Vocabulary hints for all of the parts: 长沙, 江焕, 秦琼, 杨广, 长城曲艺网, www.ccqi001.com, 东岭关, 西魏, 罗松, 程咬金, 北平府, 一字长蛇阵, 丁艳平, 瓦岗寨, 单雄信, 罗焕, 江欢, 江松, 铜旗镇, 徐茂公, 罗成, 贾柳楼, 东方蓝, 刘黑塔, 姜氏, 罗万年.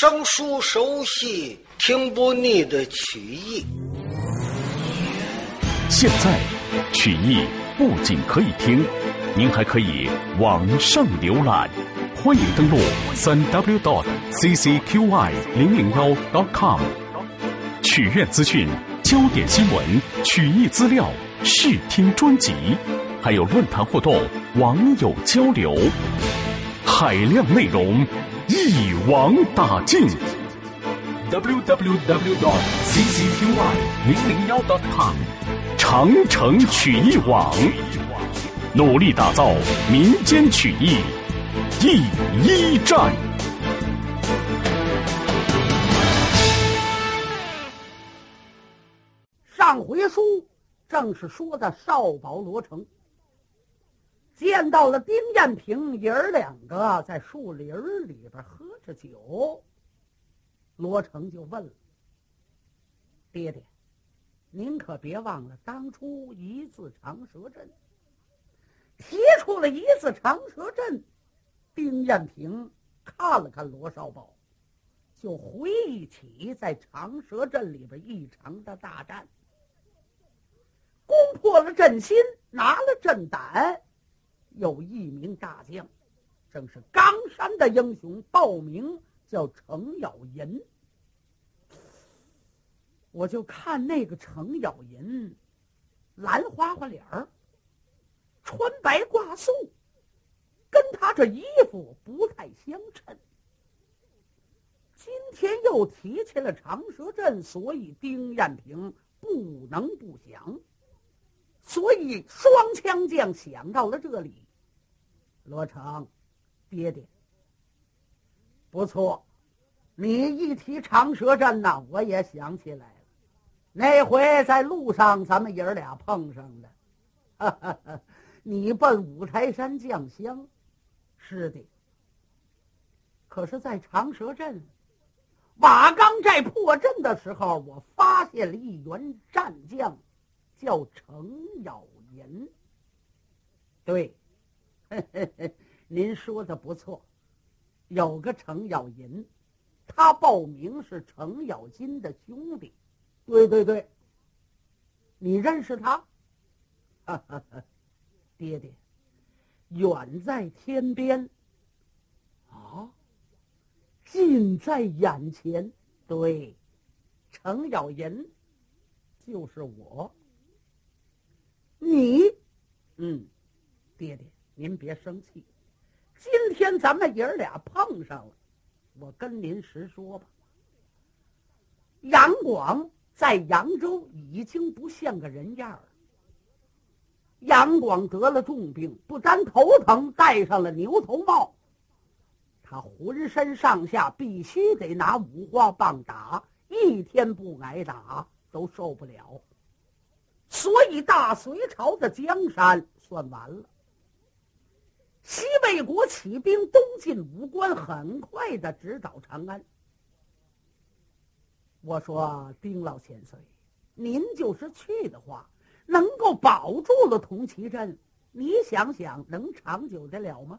生疏熟悉、听不腻的曲艺。现在，曲艺不仅可以听，您还可以网上浏览。欢迎登录www.ccqi001.com， 曲苑资讯、焦点新闻、曲艺资料、试听专辑，还有论坛互动、网友交流，海量内容一网打尽。www.ccqi001.com 长城曲艺网，努力打造民间曲艺第一站。上回书正是说的少保罗成见到了丁艳平爷儿两个在树林里边喝着酒，罗成就问了：“爹爹，您可别忘了当初一字长蛇阵。”提出了一字长蛇阵，丁艳平看了看罗少保，就回忆起在长蛇阵里边异常的大战，攻破了阵心，拿了阵胆。有一名大将，正是冈山的英雄，报名叫程咬银。我就看那个程咬银，蓝花花脸儿，穿白挂素，跟他这衣服不太相称。今天又提起了长蛇阵，所以丁艳平不能不想，所以双枪将想到了这里。罗成，爹爹，不错，你一提长蛇阵呢，我也想起来了，那回在路上咱们爷儿俩碰上了。哈哈哈，你奔五台山酱香，是的。可是在长蛇阵瓦岗寨破阵的时候，我发现了一员战将叫程咬银。对，呵呵呵，您说的不错，有个程咬银，他报名是程咬金的兄弟。对对对，你认识他？哈哈哈，爹爹，远在天边啊，近在眼前。对，程咬银就是我。你，爹爹，您别生气，今天咱们爷儿俩碰上了，我跟您实说吧。杨广在扬州已经不像个人样儿。杨广得了重病，不单头疼，戴上了牛头帽，他浑身上下必须得拿五花棒打，一天不挨打都受不了。所以大隋朝的江山算完了。西魏国起兵东进武关，很快的直捣长安。我说丁老千岁，您就是去的话，能够保住了铜旗镇，你想想能长久得了吗？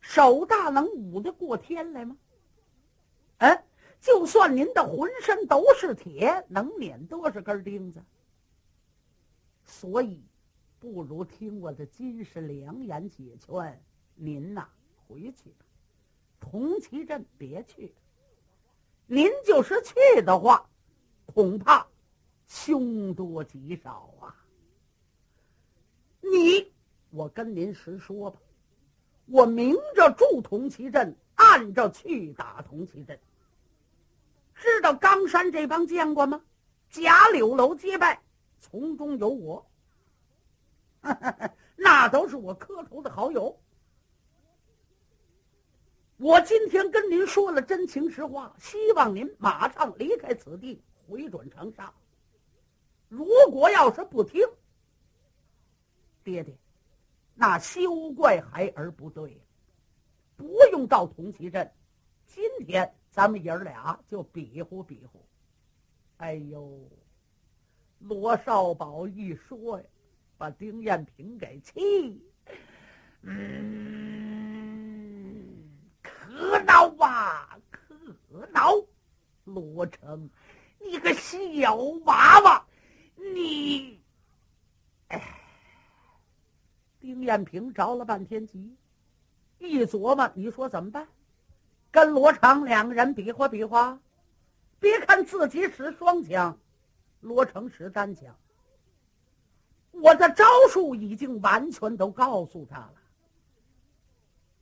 手大能舞得过天来吗？就算您的浑身都是铁，能碾多少根钉子？所以不如听我的金石良言解劝，您呐，回去吧，铜旗镇别去。您就是去的话，恐怕凶多吉少啊。我跟您实说吧，我明着住铜旗镇，暗着去打铜旗镇。知道冈山这帮将官吗？贾柳楼结拜，从中有我。那都是我磕头的好友。我今天跟您说了真情实话，希望您马上离开此地，回转长沙。如果要是不听，爹爹，那休怪孩儿不对。不用到铜旗镇，今天咱们爷儿俩就比划比划。哎呦，罗少保一说呀，把丁艳平给气，可恼啊，可国成，你个小娃娃，你！哎，丁艳萍着了半天急，一琢磨，你说怎么办？跟罗成两个人比划比划，别看自己使双枪，罗成使单枪。我的招数已经完全都告诉他了，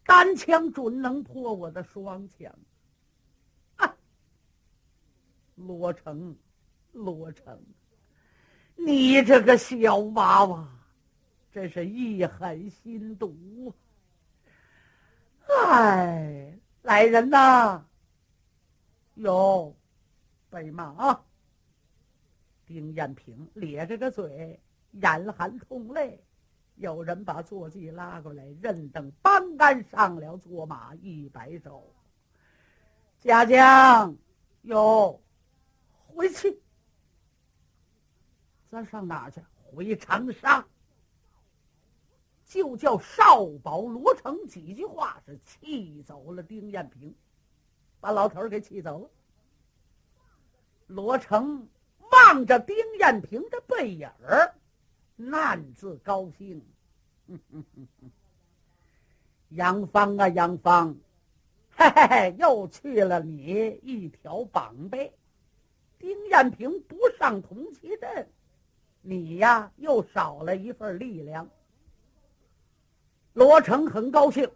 单枪准能破我的双枪。啊，罗成，你这个小娃娃，真是一狠心毒。哎，来人呐！哟，备马啊！丁艳萍咧着个嘴，眼含痛泪。有人把坐骑拉过来，任等帮干上了坐马，一摆手：“家将，哟，回去！咱上哪儿去？回长沙。”就叫少保罗成几句话是气走了丁艳萍，把老头给气走了。罗成望着丁艳萍的背影儿，暗自高兴。杨芳啊杨芳，嘿嘿嘿，又去了你一条膀背。丁艳萍不上同旗阵，你呀又少了一份力量。罗成很高兴，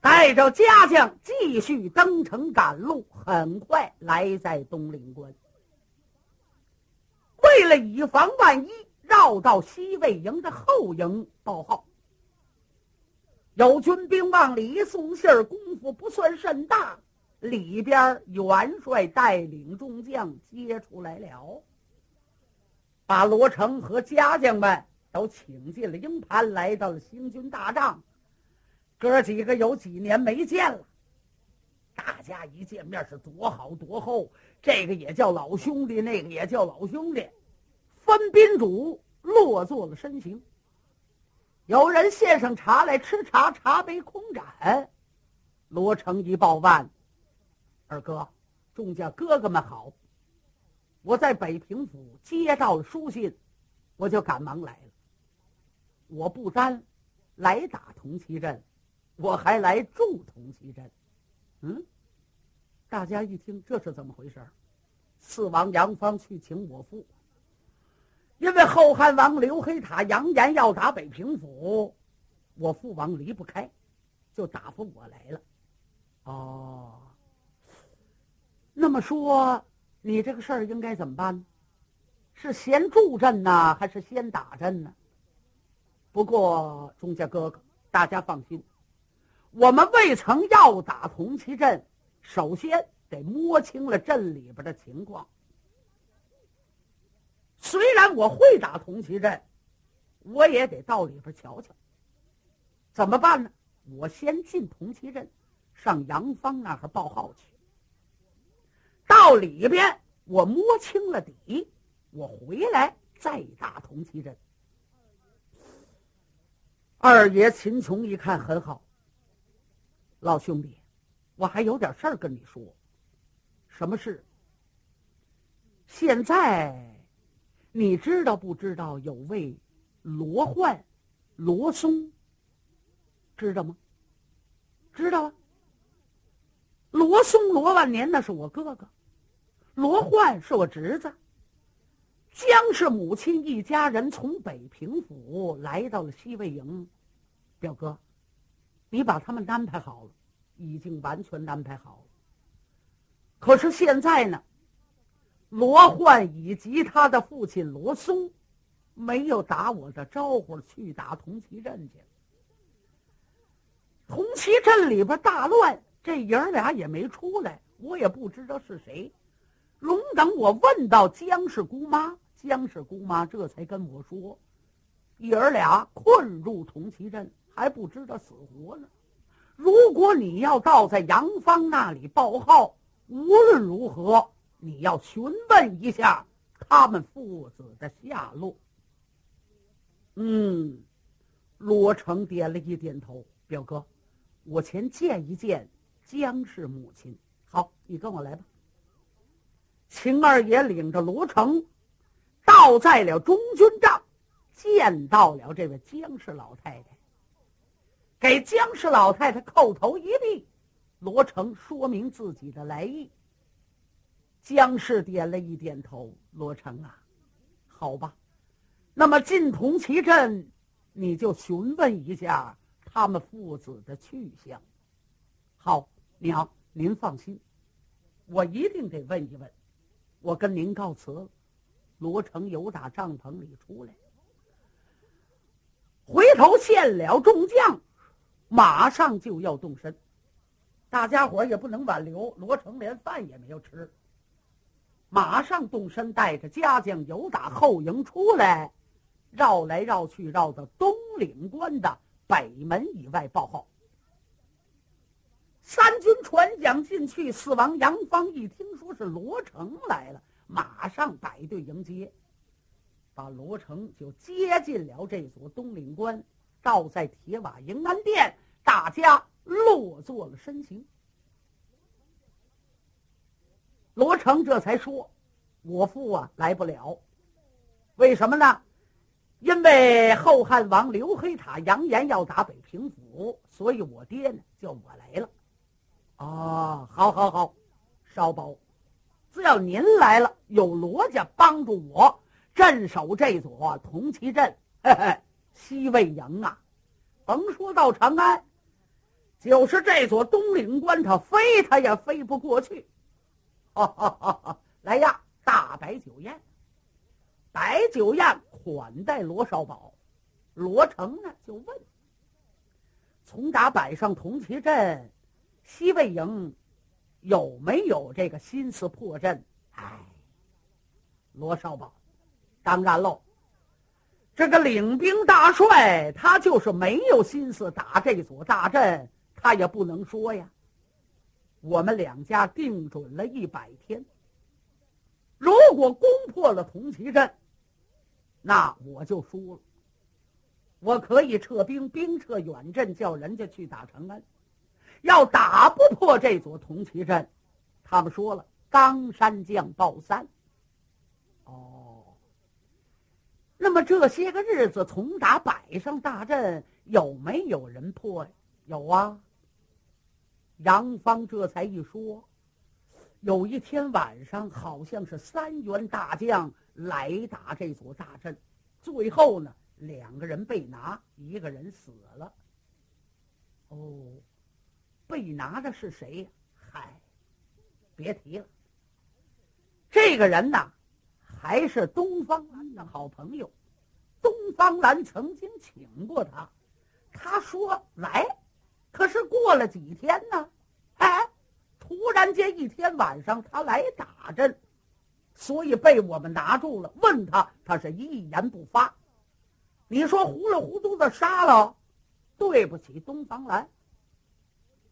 带着家将继续登城赶路，很快来在东陵关。为了以防万一，绕到西魏营的后营报号。有军兵往里送信儿，功夫不算甚大，里边元帅带领众将接出来了，把罗成和家将们都请进了营盘，来到了行军大帐。哥几个有几年没见了，大家一见面是多好多厚，这个也叫老兄弟，那个也叫老兄弟，分宾主落座了身形。有人献上茶来吃茶，茶杯空盏。罗成一抱腕：“二哥，众家哥哥们好，我在北平府接到了书信，我就赶忙来了。我不单来打同旗阵，我还来驻同旗阵。”大家一听这是怎么回事？四王杨芳去请我父，因为后汉王刘黑塔扬言要打北平府，我父王离不开，就打发我来了。哦，那么说你这个事儿应该怎么办呢？是先助阵呢，还是先打阵呢？不过钟家哥哥，大家放心，我们未曾要打同旗阵，首先得摸清了阵里边的情况。虽然我会打同旗阵，我也得到里边瞧瞧。怎么办呢？我先进同旗阵，上杨芳那儿报号去。到里边我摸清了底，我回来再打同旗阵。二爷秦琼一看，很好，老兄弟，我还有点事儿跟你说。什么事？现在你知道不知道有位罗焕、罗松，知道吗？知道啊。罗松、罗万年那是我哥哥，罗焕是我侄子。姜氏母亲一家人从北平府来到了西魏营，表哥，你把他们安排好了，已经完全安排好了。可是现在呢，罗焕以及他的父亲罗松没有打我的招呼，去打同旗阵去了。同旗阵里边大乱，这爷儿俩也没出来，我也不知道是谁。龙等我问到姜氏姑妈，姜氏姑妈这才跟我说，爷儿俩困入同旗阵，还不知道死活呢。如果你要到在杨芳那里报号，无论如何你要询问一下他们父子的下落。罗成点了一点头，表哥，我先见一见姜氏母亲。好，你跟我来吧。秦二爷领着罗成到在了中军帐，见到了这位姜氏老太太，给姜氏老太太叩头一礼。罗成说明自己的来意，姜氏点了一点头。罗成啊，好吧，那么进铜旗镇你就询问一下他们父子的去向。好，娘，您放心，我一定得问一问。我跟您告辞了。罗成由打帐篷里出来，回头见了众将，马上就要动身。大家伙也不能挽留，罗成连饭也没有吃，马上动身，带着家将由打后营出来，绕来绕去，绕到东岭关的北门以外报号。三军传讲进去，四王杨芳一听说是罗成来了，马上摆队迎接，把罗成就接进了这座东岭关，倒在铁瓦迎安殿，大家落座了身形。罗成这才说：“我父啊，来不了，为什么呢？”因为后汉王刘黑塔扬言要打北平府，所以我爹呢叫我来了。哦，好，稍保，只要您来了，有罗家帮助我镇守这座铜旗镇，西魏营啊，甭说到长安，就是这座东岭关，他也飞不过去。来呀，大摆酒宴。摆酒宴款待罗少保。罗成呢就问，从打摆上铜旗阵，西魏营有没有这个心思破阵？罗少保，当然喽，这个领兵大帅他就是没有心思打这所大阵，他也不能说呀。我们两家定准了100天，如果攻破了铜旗阵，那我就输了。我可以撤兵，兵撤远阵，叫人家去打长安。要打不破这座铜旗阵，他们说了，冈山将报三。哦，那么这些个日子，从打摆上大阵，有没有人破呀？有啊。杨芳这才一说，有一天晚上，好像是3员大将来打这座大阵，最后呢，2个人被拿，1个人死了。哦，被拿的是谁呀？别提了。这个人呢，还是东方蓝的好朋友。东方蓝曾经请过他，他说来，可是过了几天呢，突然间一天晚上他来打阵，所以被我们拿住了。问他，他是一言不发。你说糊里糊涂的杀了，对不起东方蓝，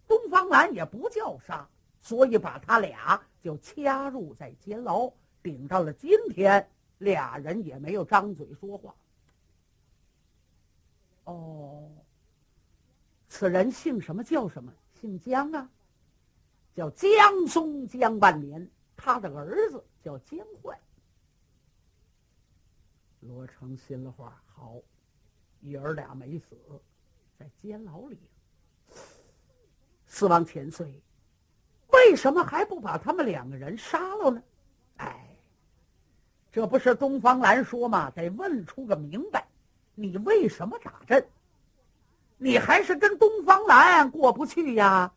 东方蓝也不叫杀，所以把他俩就掐入在监牢，顶到了今天，俩人也没有张嘴说话。哦，此人姓什么叫什么？姓姜啊，叫姜松姜万年，他的儿子叫姜坏。罗成心里话，好，爷儿俩没死，在监牢里。四王千岁，为什么还不把他们2个人杀了呢？这不是东方蓝说嘛，得问出个明白，你为什么打阵？你还是跟东方蓝过不去呀？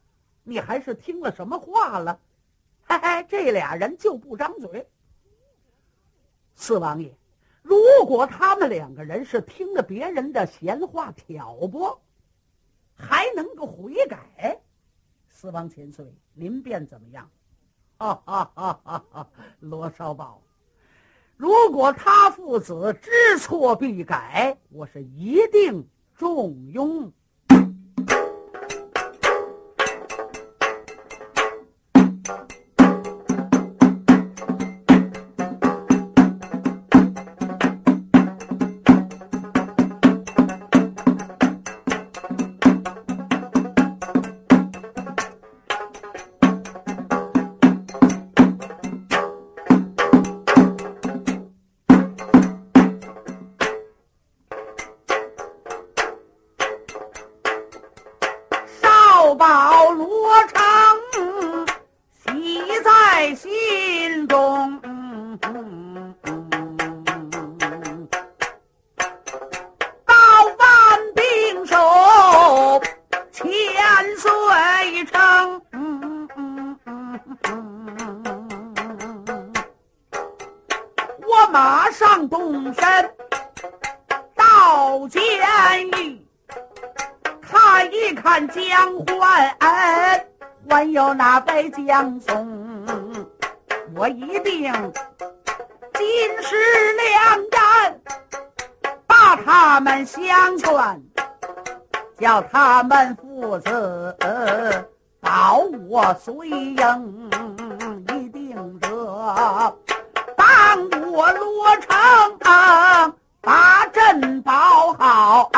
你还是听了什么话了？这俩人就不张嘴。四王爷，如果他们2个人是听了别人的闲话挑拨，还能够悔改，四王千岁，您便怎么样？罗少保，如果他父子知错必改，我是一定重用。马上动身到监狱，看一看江欢，还有那杯姜松，我一定金石良战，把他们相劝，叫他们父子保我随应，一定得帮我罗成啊，把阵保好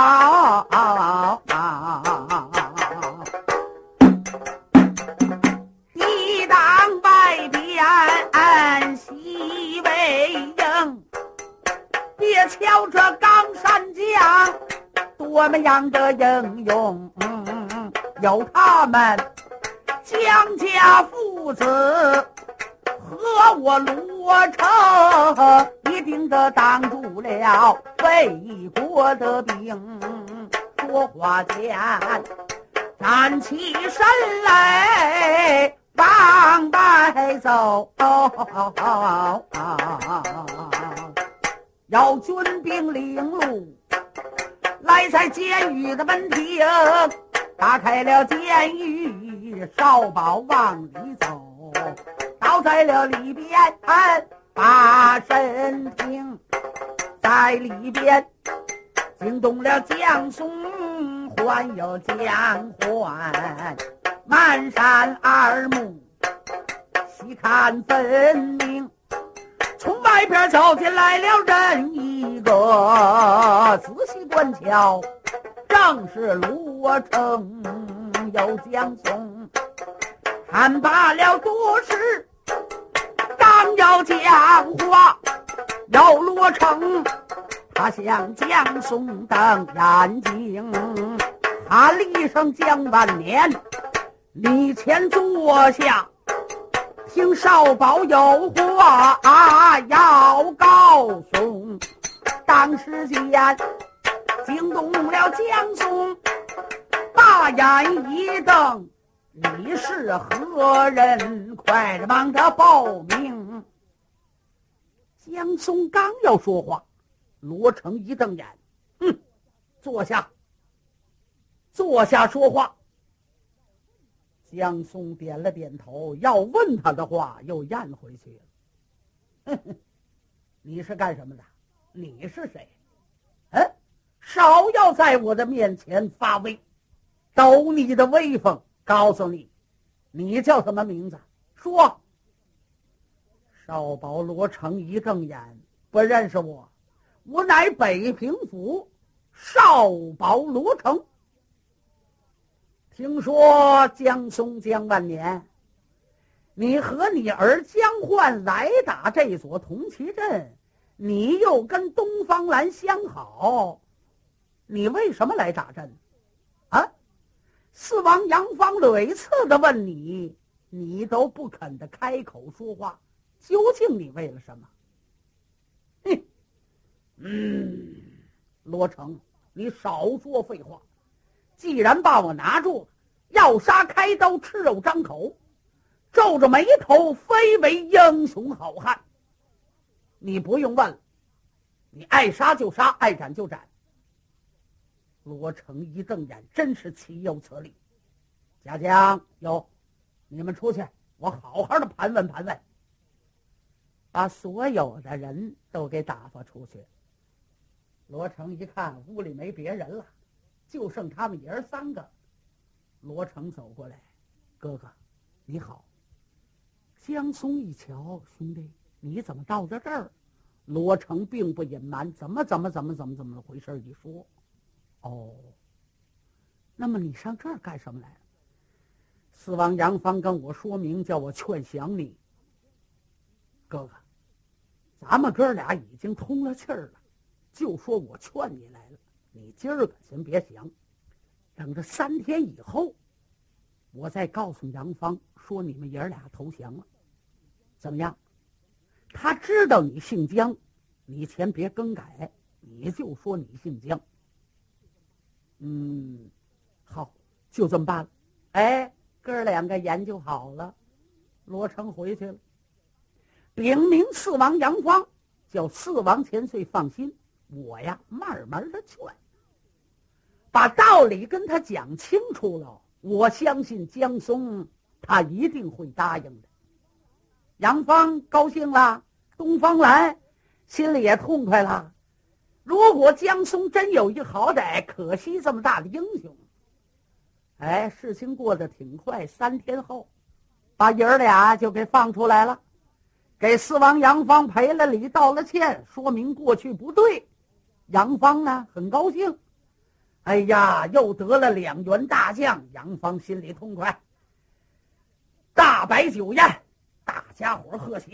抵挡外边西北营，别瞧这冈山将多么样的英勇，有他们江家父子和我罗成，一定得挡住了魏国的兵。说话间站起身来往外走，有军兵领路来，在监狱的门庭打开了监狱哨堡，往里走倒在了里边，把身停在里边，惊动了江松还有江欢，漫山二目细看分明，从外边走进来了人一个，仔细观瞧正是罗成有江松，看罢了多时，刚要讲话，有罗成他向江松瞪眼睛，喊了一声江万年，你前坐下，听少保有话要告诉。当时间惊动了江松，大眼一瞪，你是何人？快着忙着报名。江松刚要说话，罗成一瞪眼，坐下，坐下说话。江松点了点头，要问他的话又咽回去了。呵呵，你是干什么的？你是谁？少要在我的面前发威，抖你的威风！告诉你，你叫什么名字？说。少保罗成一瞪眼，不认识我，我乃北平府少保罗成。听说江松江万年，你和你儿江焕来打这所铜旗镇，你又跟东方蓝相好，你为什么来打阵？四王杨芳屡次的问你，你都不肯的开口说话，究竟你为了什么？罗成，你少说废话。既然把我拿住了，要杀开刀，吃肉张口，皱着眉头，非为英雄好汉。你不用问了，你爱杀就杀，爱斩就斩。罗成一瞪眼，真是岂有此理！家将有，你们出去，我好好的盘问盘问。把所有的人都给打发出去。罗成一看屋里没别人了，就剩他们爷儿三个。罗成走过来，哥哥你好。江松一瞧，兄弟你怎么到了这儿？罗成并不隐瞒，怎么回事一说。哦，那么你上这儿干什么来了？四王杨芳跟我说明，叫我劝降你。哥哥，咱们哥俩已经通了气儿了，就说我劝你来了，你今儿个先别想，等着3天以后，我再告诉杨芳说你们爷儿俩投降了，怎么样？他知道你姓江，你先别更改，你就说你姓江。好，就这么办了。哥两个研究好了。罗成回去了，禀明四王杨芳，叫四王钱遂放心，我呀慢慢的劝，把道理跟他讲清楚了，我相信江松他一定会答应的。杨芳高兴了，东方来心里也痛快了。如果江松真有一好歹，可惜这么大的英雄。哎，事情过得挺快，3天后把爷儿俩就给放出来了，给四王杨芳赔了礼，道了歉，说明过去不对。杨芳呢很高兴，哎呀，又得了2员大将，杨芳心里痛快。大摆酒宴，大家伙贺喜。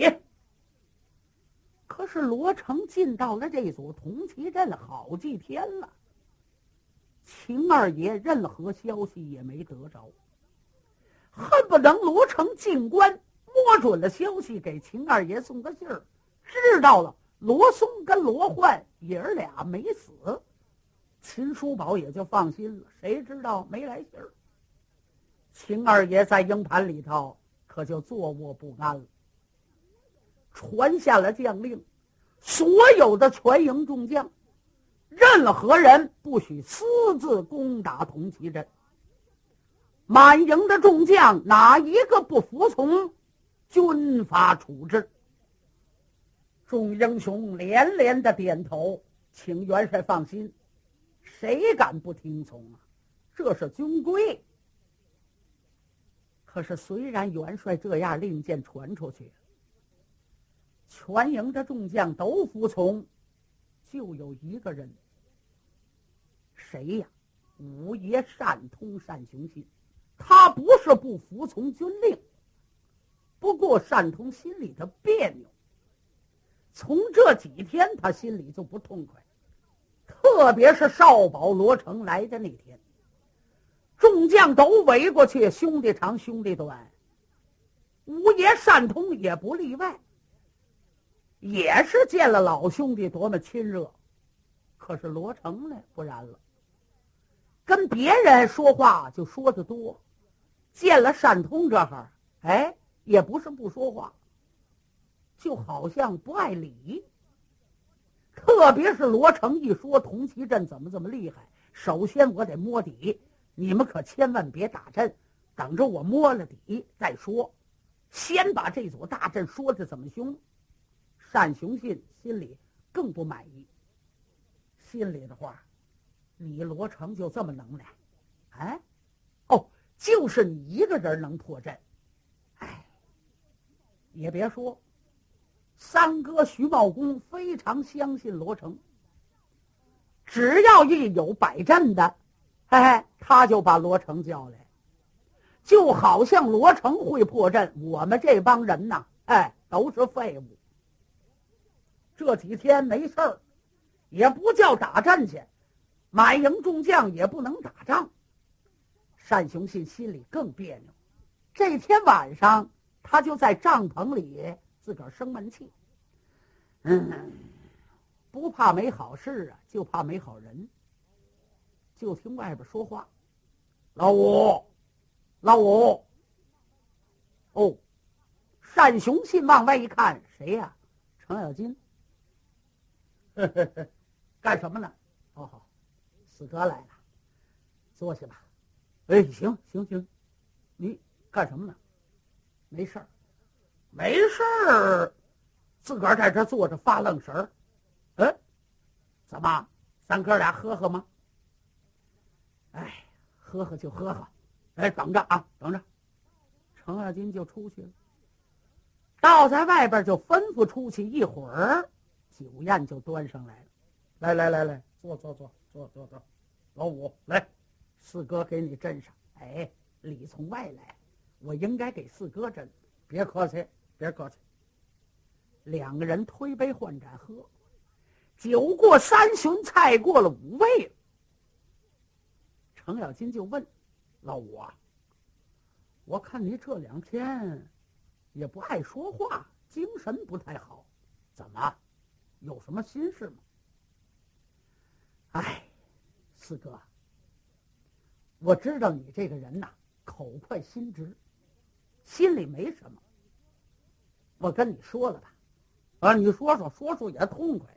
可是罗成进到了这所同齐镇好几天了，秦二爷任何消息也没得着，恨不能罗成进关摸准了消息给秦二爷送个信儿，知道了罗松跟罗焕爷儿俩没死，秦叔宝也就放心了。谁知道没来信儿，秦二爷在鹰盘里头可就坐卧不安了，传下了将令，所有的全营众将，任何人不许私自攻打同齐镇。满营的众将哪一个不服从，军法处置。众英雄连连的点头，请元帅放心，谁敢不听从啊？这是军规。可是虽然元帅这样令箭传出去，全营的众将都服从，就有一个人，谁呀？五爷单通单雄信。他不是不服从军令，不过单通心里的别扭，从这几天他心里就不痛快，特别是少保罗成来的那天，众将都围过去，兄弟长兄弟短，五爷单通也不例外，也是见了老兄弟多么亲热。可是罗成呢不然了，跟别人说话就说得多，见了单通这儿，哎，也不是不说话，就好像不爱理。特别是罗成一说同齐阵怎么这么厉害，首先我得摸底，你们可千万别打阵，等着我摸了底再说，先把这组大阵说得怎么凶。单雄信心里更不满意，心里的话，你罗成就这么能耐，哎，哦，就是你一个人能破阵，哎，也别说，三哥徐茂公非常相信罗成，只要一有摆阵的，哎，他就把罗成叫来，就好像罗成会破阵，我们这帮人呐，哎，都是废物。这几天没事儿，也不叫打战去，满营众将也不能打仗。单雄信心里更别扭，这天晚上他就在帐篷里自个儿生闷气。不怕没好事啊，就怕没好人。就听外边说话，老五，老五。哦，单雄信往外一看，谁呀？程咬金。干什么呢？哦，四哥来了，坐下吧。哎，行行行，你干什么呢？没事儿，没事儿，自个儿在这坐着发愣神儿。哎，怎么咱哥俩喝喝吗？哎，喝喝就喝喝，哎，等着啊，等着。程咬金就出去了，到在外边就吩咐出去，一会儿酒宴就端上来了。来来来来，坐坐坐坐坐坐，老五来，四哥给你斟上。哎，礼从外来，我应该给四哥斟，别客气别客气。两个人推杯换盏喝，酒过三巡，菜过了五味了。程咬金就问老五啊，我看你这2天也不爱说话，精神不太好，怎么？有什么心事吗？哎，四哥，我知道你这个人呐，口快心直，心里没什么。我跟你说了吧，啊，你说也痛快。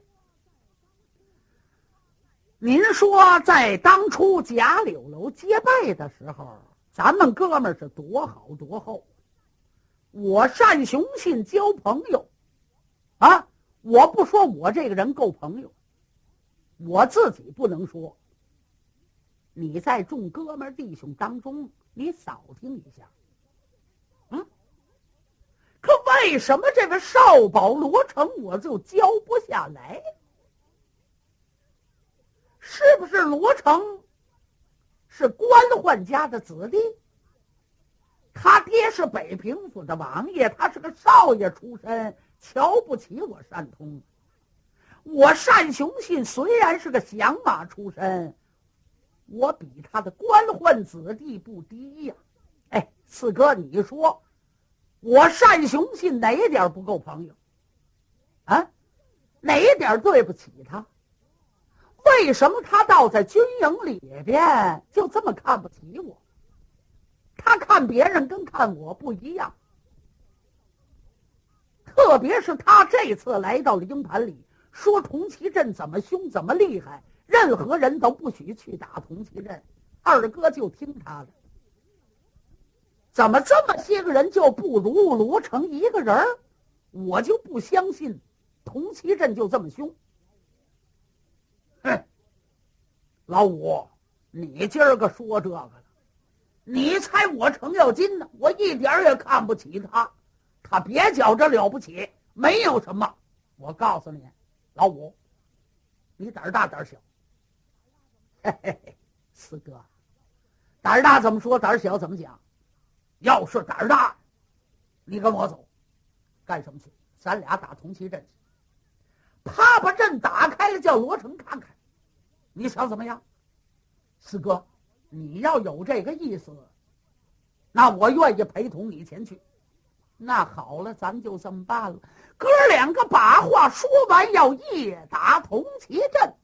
您说在当初贾柳楼结拜的时候，咱们哥们儿是多好多厚，我单雄信交朋友，啊，我不说我这个人够朋友，我自己不能说。你在众哥们弟兄当中，你扫听一下，嗯，可为什么这个少保罗成我就交不下来？是不是罗成是官宦家的子弟？他爹是北平府的王爷，他是个少爷出身，瞧不起我单通。我单雄信虽然是个响马出身，我比他的官宦子弟不低呀、啊！哎，四哥，你说我单雄信哪一点不够朋友啊？哪一点对不起他？为什么他倒在军营里边就这么看不起我？他看别人跟看我不一样，特别是他这次来到营盘里，说同其阵怎么凶怎么厉害，任何人都不许去打同其阵，二哥就听他的。怎么这么些个人就不如罗成一个人？我就不相信同其阵就这么凶。哼，老五，你今儿个说这个了，你猜我程咬金呢？我一点也看不起他，他别觉着了不起，没有什么。我告诉你，老五，你胆儿大胆儿小。嘿嘿嘿，四哥，胆儿大怎么说，胆儿小怎么讲？要是胆儿大，你跟我走，干什么去？咱俩打同其阵去。他把阵打开了，叫罗成看看，你想怎么样？四哥，你要有这个意思，那我愿意陪同你前去。那好了，咱就这么办了。哥两个把话说完，要一打同其阵。